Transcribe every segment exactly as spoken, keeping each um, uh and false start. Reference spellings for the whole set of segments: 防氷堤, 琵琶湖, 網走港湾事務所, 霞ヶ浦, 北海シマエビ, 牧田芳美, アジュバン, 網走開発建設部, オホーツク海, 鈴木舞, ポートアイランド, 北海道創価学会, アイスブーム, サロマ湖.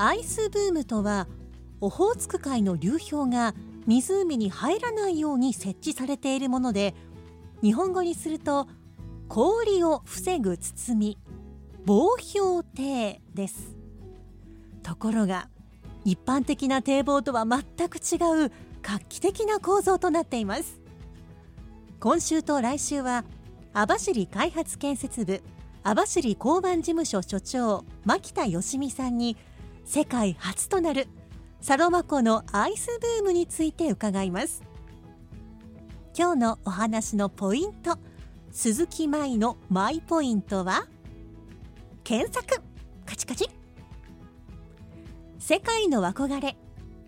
アイスブームとは、オホーツク海の流氷が湖に入らないように設置されているもので、日本語にすると氷を防ぐ包み、防氷堤です。ところが一般的な堤防とは全く違う画期的な構造となっています。今週と来週は網走開発建設部網走港湾事務所所長牧田芳美さんに、世界初となるサロマ湖のアイスブームについて伺います。今日のお話のポイント、鈴木舞のマイポイントは検索、カチカチ。世界の憧れ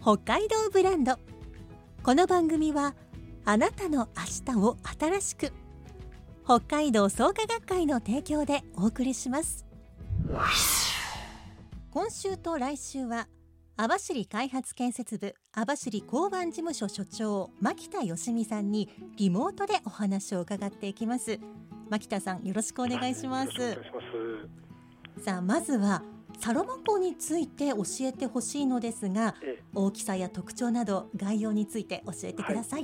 北海道ブランド。この番組はあなたの明日を新しく、北海道創価学会の提供でお送りします。今週と来週は網走開発建設部網走港湾事務所所長牧田芳美さんにリモートでお話を伺っていきます。牧田さん、よろしくお願いします。はい、よろしくお願いします。さあ、まずはサロマ湖について教えてほしいのですが、大きさや特徴など概要について教えてください。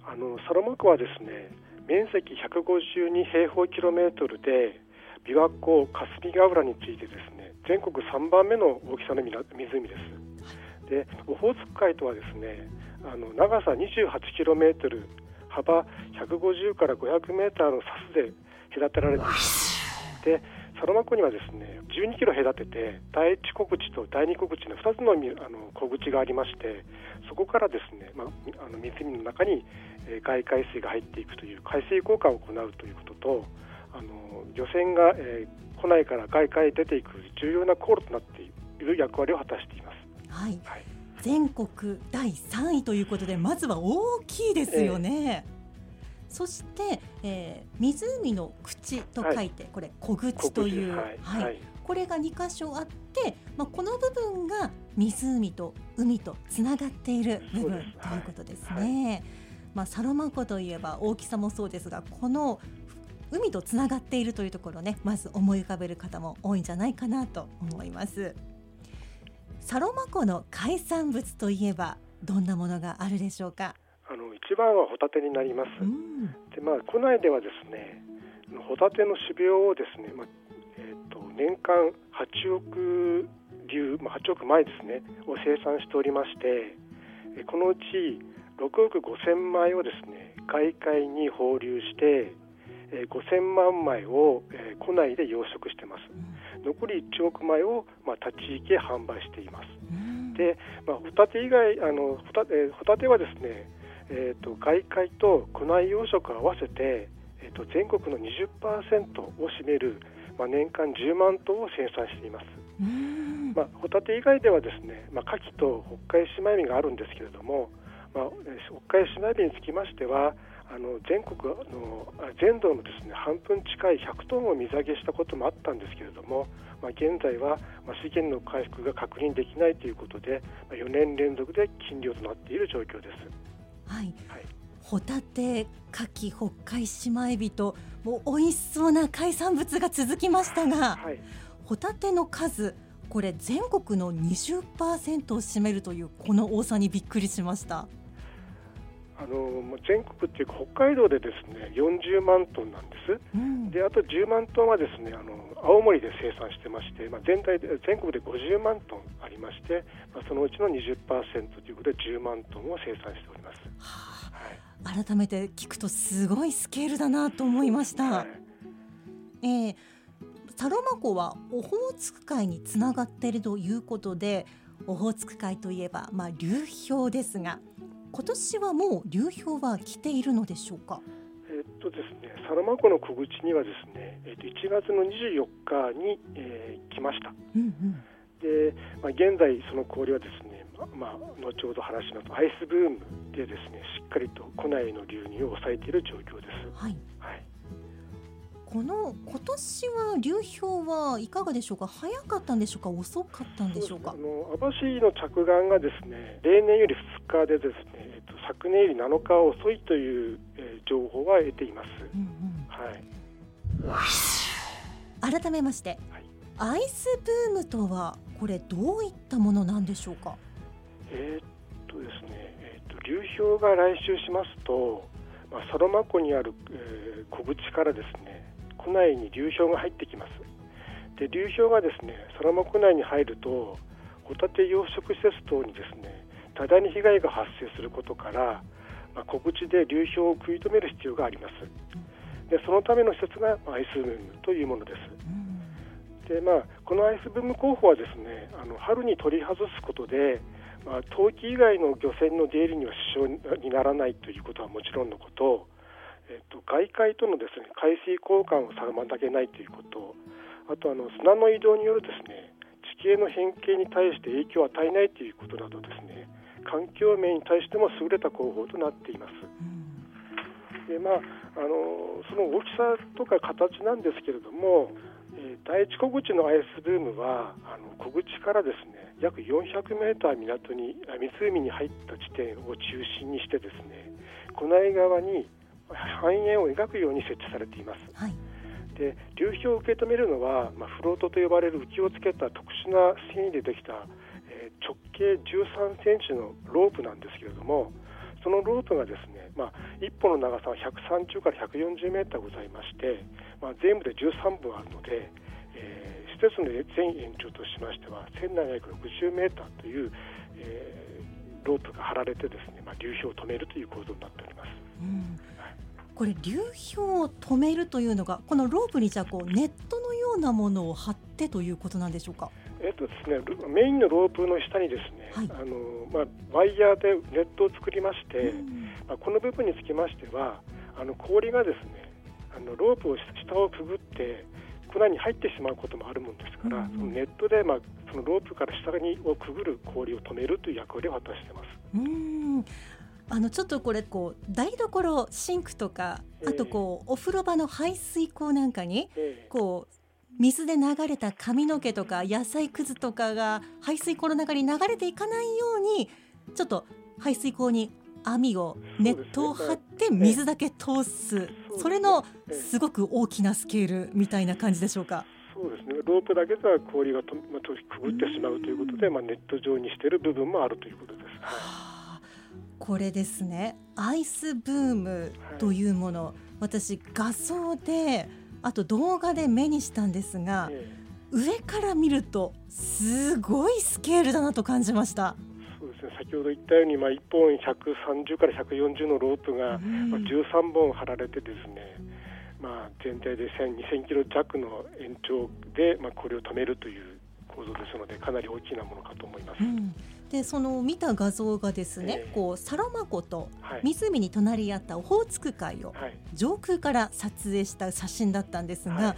はい、あのサロマ湖はですね、面積ひゃくごじゅうにへいほうキロメートルで、琵琶湖霞ヶ浦についてですね、全国さんばんめの大きさの湖です。で、オホーツク海とはですね、あの長さ にじゅうはちキロメートル、幅ひゃくごじゅうからごひゃくメーターの砂州で隔てられています。で、サロマ湖にはですね、じゅうにキロ隔てて第一小口と第二小口のふたつのあの小口がありまして、そこからですね、まあ、あの湖の中に外海水が入っていくという海水交換を行うということと、あの漁船が、えー、湖内から外海へ出ていく重要な航路となっている役割を果たしています。はいはい、全国だいさんいということで、まずは大きいですよね。えーそして、えー、湖の口と書いて、はい、これ小口という、はいはいはい、これがにかしょあって、まあ、この部分が湖と海とつながっている部分ということですね。はいはい、まあ、サロマ湖といえば大きさもそうですが、この海とつながっているというところね、まず思い浮かべる方も多いんじゃないかなと思います。サロマ湖の海産物といえばどんなものがあるでしょうか？あの一番はホタテになります。うん、で、まあ、湖内ではですね、ホタテの種苗をですね、まあえー、と年間はちおくりゅう、まあ、はちおくまいですねを生産しておりまして、このうちろくおくごせんまいをですね外海に放流して、ごせんまんまいを湖内で養殖しています。残りいちおくまいをまあ他地域へ販売しています。うん、で、まあ、ホタテ以外あのホタ、えー、ホタテはですね、えー、と外海と湖内養殖を合わせて、えー、と全国の にじゅっパーセント を占める、まあ、年間じゅうまんとうを生産しています。うん、まあ、ホタテ以外ではですね、まあ、牡蠣と北海シマエビがあるんですけれども、まあ、北海シマエビにつきましては、あの全国の全土のですね、半分近いひゃくトンを水揚げしたこともあったんですけれども、まあ、現在は資源の回復が確認できないということで、よねんれんぞくで禁漁となっている状況です。はいはい、ホタテ、カキ、北海シマエビともう美味しそうな海産物が続きましたが、はい、ホタテの数、これ全国の にじゅっパーセント を占めるというこの多さにびっくりしました。あの全国っていうか北海道でですねよんじゅうまんトンなんです、うん、であとじゅうまんトンはですねあの青森で生産してまして、まあ、全体で全国でごじゅうまんトンありまして、まあ、そのうちの にじゅっパーセント ということでじゅうまんトンを生産しております、はあはい、改めて聞くとすごいスケールだなと思いました、はいえー、サロマ湖はオホーツク海につながっているということでオホーツク海といえば、まあ、流氷ですが今年はもう流氷は来ているのでしょうか。えっとですね、サロマ湖の小口にはですね、えっと、いちがつのにじゅうよっかに、えー、来ました、うんうんでまあ、現在その氷はですね、まあ、後ほど話しますアイスブームでですねしっかりと湖内の流入を抑えている状況です、はいはい、この今年は流氷はいかがでしょうか。早かったんでしょうか遅かったんでしょうか。そうですね、あの網走の着岸がですね例年よりふつかでですね昨年よりなのか遅いという、えー、情報は得ています、うんうんはい、改めまして、はい、アイスブームとはこれどういったものなんでしょうか。えー、っとですね、えー、っと流氷が来襲しますと、まあ、サロマ湖にある、えー、小口からですね湖内に流氷が入ってきます。で流氷がですねサロマ湖内に入るとホタテ養殖施設等にですね多大に被害が発生することから、まあ、小口で流氷を食い止める必要があります。でそのための施設がアイスブームというものです。で、まあ、このアイスブーム候補はですねあの春に取り外すことで、まあ、冬季以外の漁船の出入りには支障にならないということはもちろんのこと、えっと、外海とのですね、海水交換を妨げないということ、あとあの砂の移動によるですね地形の変形に対して影響を与えないということなどですね環境面に対しても優れた候補となっています。で、まあ、あのその大きさとか形なんですけれども、えー、第一小口のアイスブームはあの小口からですね約よんひゃくメーター港に湖に入った地点を中心にしてですね湖内側に半円を描くように設置されています、はい、で流氷を受け止めるのは、まあ、フロートと呼ばれる浮きをつけた特殊な繊維でできた直径じゅうさんセンチのロープなんですけれども、そのロープがですね、まあ、いっぽんの長さはひゃくさんじゅうからひゃくよんじゅうメーターございまして、まあ、全部でじゅうさんぼんあるので、えー、施設の全延長としましてはせんななひゃくろくじゅうメーターという、えー、ロープが張られてですね、まあ、流氷を止めるという構造になっております、うん、これ流氷を止めるというのがこのロープにじゃあこうネットのようなものを張ってということなんでしょうか。えっとですね、メインのロープの下にですね、はいあのまあ、ワイヤーでネットを作りまして、まあ、この部分につきましてはあの氷がですねあのロープを下をくぐって湖内に入ってしまうこともあるもんですから、うんうん、そのネットで、まあ、そのロープから下にをくぐる氷を止めるという役割を果たしています。うんあのちょっとこれこう台所シンクとかあとこう、えー、お風呂場の排水口なんかに、えー、こう水で流れた髪の毛とか野菜くずとかが排水口の中に流れていかないようにちょっと排水口に網をネットを張って水だけ通す、それのすごく大きなスケールみたいな感じでしょうか。そうですね、ロープだけでは氷がと、まあ、くぐってしまうということで、まあ、ネット状にしている部分もあるということです、はあ、これですねアイスブームというもの、はい、私画像であと動画で目にしたんですが、ええ、上から見るとすごいスケールだなと感じました。そうですね、先ほど言ったように、まあ、いっぽんひゃくさんじゅうからひゃくよんじゅうのロープが、うんまあ、じゅうさんぼん張られてですね、まあ、全体でせんにひゃくキロじゃくの延長で、まあ、これを止めるという構造ですのでかなり大きなものかと思います、うん、でその見た画像がですね、ええ、こうサロマ湖と湖に隣り合ったオホーツク海を上空から撮影した写真だったんですが、は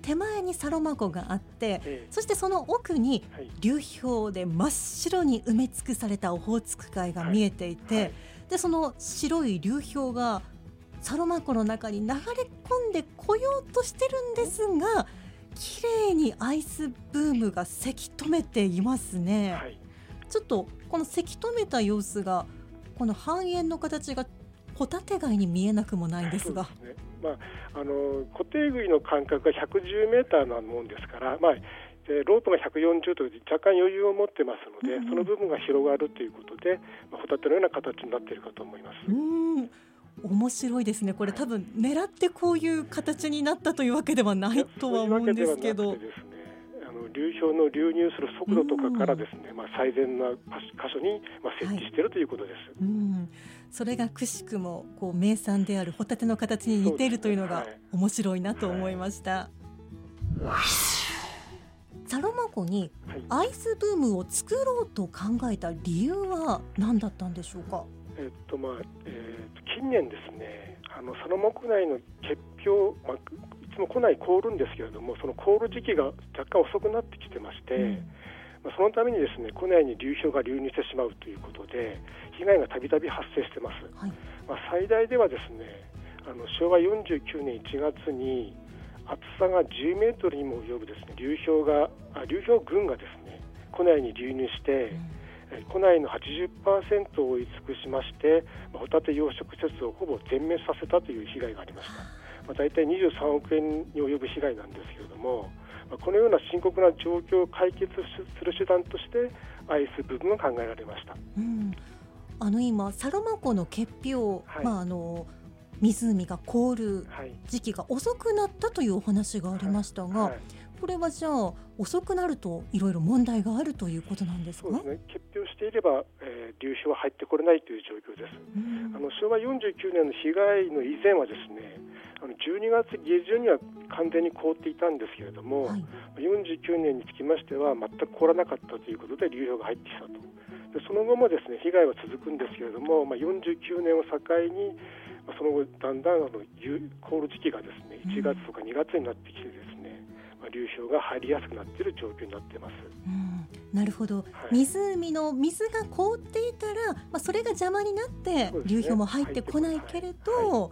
い、手前にサロマ湖があって、ええ、そしてその奥に流氷で真っ白に埋め尽くされたオホーツク海が見えていて、はいはい、でその白い流氷がサロマ湖の中に流れ込んでこようとしてるんですが綺麗にアイスブームがせき止めていますね、はい、ちょっとこのせき止めた様子がこの半円の形がホタテ貝に見えなくもないんですが、そうですね、まあ、あの固定杭の間隔がひゃくじゅうメーターなもんですから、まあ、でロープがひゃくよんじゅうどで若干余裕を持ってますので、うん、その部分が広がるということで、まあ、ホタテのような形になっているかと思います。うん、面白いですね。これ多分狙ってこういう形になったというわけではないとは思うんですけど、流氷の流入する速度とかからですね、うん、まあ、最善な箇所に設置しているということです、はい、うん、それがくしくもこう名産であるホタテの形に似ているというのが面白いなと思いました、はいはい。サロマ湖にアイスブームを作ろうと考えた理由は何だったんでしょうか。えっとまあえー、近年ですね、あのサロマ湖内の結氷、まあ来ない凍るんですけれども、その凍る時期が若干遅くなってきてまして、うん、まあ、そのためにですね、湖内に流氷が流入してしまうということで被害がたびたび発生しています、はい。まあ、最大ではですね、あの昭和よんじゅうきゅうねんいちがつに厚さがじゅうメートルにも及ぶですね流氷が流氷群がですね湖内に流入して、うん、湖内の はちじゅっパーセント を覆い尽くしまして、まあ、ホタテ養殖施設をほぼ全滅させたという被害がありました。まあ、大体にじゅうさんおくえんに及ぶ被害なんですけれども、まあ、このような深刻な状況を解決する手段としてアイスブームが考えられました、うん、あの今サロマ湖の結氷、はい、まあ、あの湖が凍る時期が遅くなったというお話がありましたが、はいはい、これはじゃあ遅くなるといろいろ問題があるということなんですか。そうですね、結氷していれば、えー、流氷は入ってこれないという状況です、うん、あの昭和よんじゅうきゅうねんの被害の以前はですね、あのじゅうにがつげじゅんには完全に凍っていたんですけれども、はい、よんじゅうきゅうねんにつきましては全く凍らなかったということで流氷が入ってきたと。でその後もですね被害は続くんですけれども、まあ、よんじゅうきゅうねんを境にその後だんだんあの凍る時期がですねいちがつとかにがつになってきてですね、まあ、流氷が入りやすくなっている状況になっています、うん、なるほど、はい、湖の水が凍っていたら、まあ、それが邪魔になって流氷も入ってこないけれど、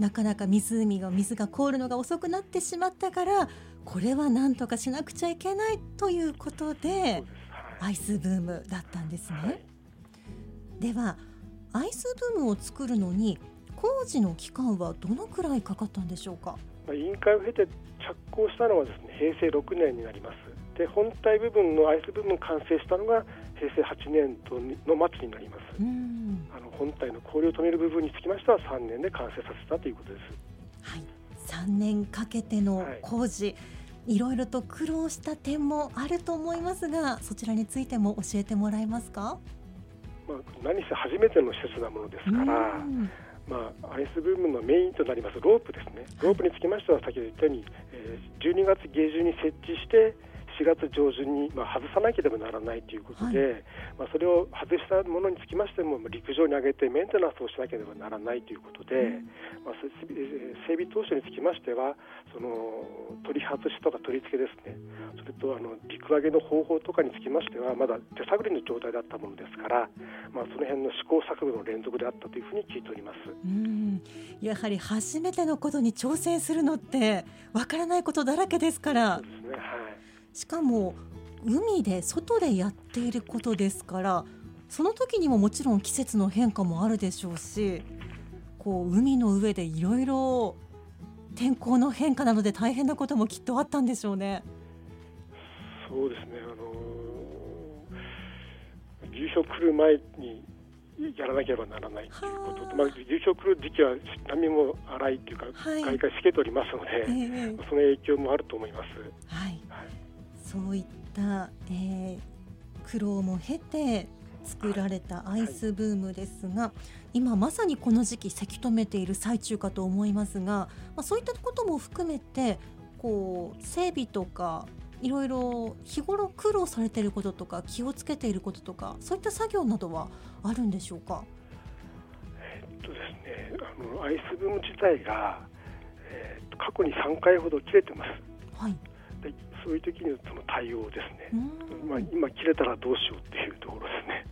なかなか湖が水が凍るのが遅くなってしまったから、これは何とかしなくちゃいけないということでアイスブームだったんですね、はい、ではアイスブームを作るのに工事の期間はどのくらいかかったんでしょうか。委員会を経て着工したのはですねへいせいろくねんになります。で本体部分のアイス部分完成したのがへいせいはちねんの末になります。うん、あの本体の氷を止める部分につきましてはさんねんで完成させたということです。はい、さんねんかけての工事、はい、いろいろと苦労した点もあると思いますが、そちらについても教えてもらえますか。まあ、何せ初めての施設なものですから、まあ、アイスブームのメインとなりますロープですね、ロープにつきましては先ほど言ったように、えー、じゅうにがつげじゅんに設置してしがつじょうじゅんに、まあ、外さなければならないということで、はい、まあ、それを外したものにつきましても陸上に上げてメンテナンスをしなければならないということで、うん、まあ、整備当初につきましてはその取り外しとか取り付けですね、それとあの陸上げの方法とかにつきましてはまだ手探りの状態だったものですから、まあ、その辺の試行錯誤の連続であったというふうに聞いております。うん、やはり初めてのことに挑戦するのってわからないことだらけですから、そうですね、はい、しかも海で外でやっていることですから、その時にももちろん季節の変化もあるでしょうし、こう海の上でいろいろ天候の変化なので大変なこともきっとあったんでしょうね。そうですね、あの流氷来る前にやらなければならないということと、まあ、流氷来る時期は波も荒いというか、はい、外界しけておりますので、えー、その影響もあると思います。はい、はい、そういった、えー、苦労も経て作られたアイスブームですが、はい、今まさにこの時期せき止めている最中かと思いますが、まあ、そういったことも含めてこう整備とかいろいろ日頃苦労されていることとか気をつけていることとか、そういった作業などはあるんでしょうか。えっとですね、あのアイスブーム自体が、えー、っと過去にさんかいほど切れてます。はい、でそういう時にその対応ですね、まあ、今切れたらどうしようっていうところですね。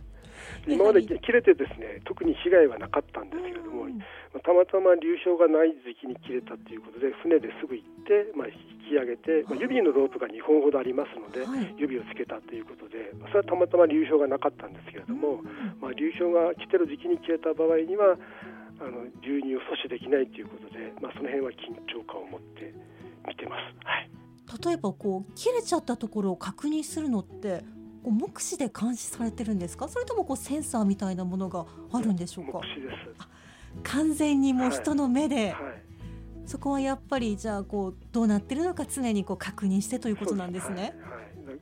今まで切れてですね特に被害はなかったんですけれども、まあ、たまたま流氷がない時期に切れたということで船ですぐ行って、まあ、引き上げて、まあ、指のロープがにほんほどありますので指をつけたということで、それはたまたま流氷がなかったんですけれども、まあ、流氷が来てる時期に切れた場合にはあの流入を阻止できないということで、まあ、その辺は緊張感を持って見てます。はい、例えばこう切れちゃったところを確認するのってこう目視で監視されてるんですか、それともこうセンサーみたいなものがあるんでしょうか。目視です。あ、完全にもう人の目で、はいはい、そこはやっぱりじゃあこうどうなってるのか常にこう確認してということなんですね。そうです。はいはい、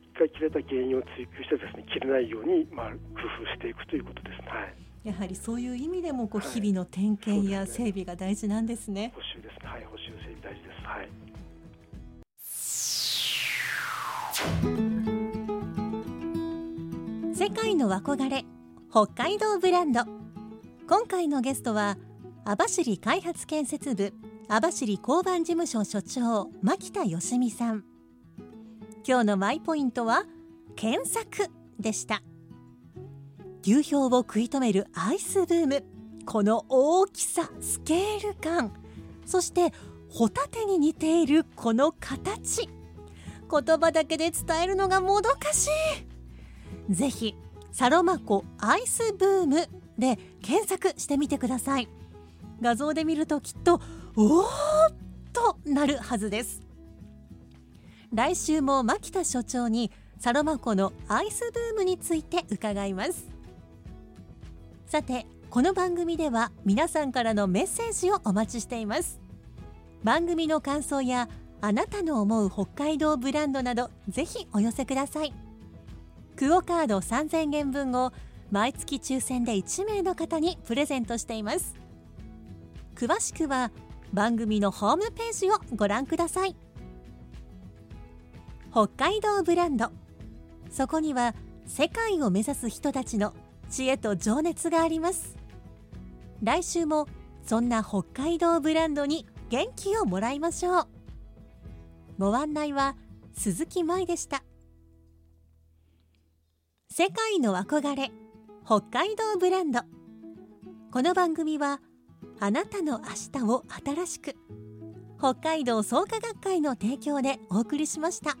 一回切れた原因を追求してですね、切れないようにまあ工夫していくということですね。はい、やはりそういう意味でもこう日々の点検や整備が大事なんですね。補修ですね。はい、補修整備大事です。はい。世界の憧れ北海道ブランド、今回のゲストは網走開発建設部網走交番事務所所長牧田芳美さん。今日のマイポイントは検索でした。流氷を食い止めるアイスブーム、この大きさ、スケール感、そしてホタテに似ているこの形、言葉だけで伝えるのがもどかしい。ぜひサロマ湖アイスブームで検索してみてください。画像で見るときっとおーっとなるはずです。来週も牧田所長にサロマ湖のアイスブームについて伺います。さて、この番組では皆さんからのメッセージをお待ちしています。番組の感想やあなたの思う北海道ブランドなど、ぜひお寄せください。クオカードさんぜんえん分を毎月抽選でいち名の方にプレゼントしています。詳しくは番組のホームページをご覧ください。北海道ブランド、そこには世界を目指す人たちの知恵と情熱があります。来週もそんな北海道ブランドに元気をもらいましょう。ご案内は鈴木舞でした。世界の憧れ北海道ブランド、この番組はあなたの明日を新しく、北海道創価学会の提供でお送りしました。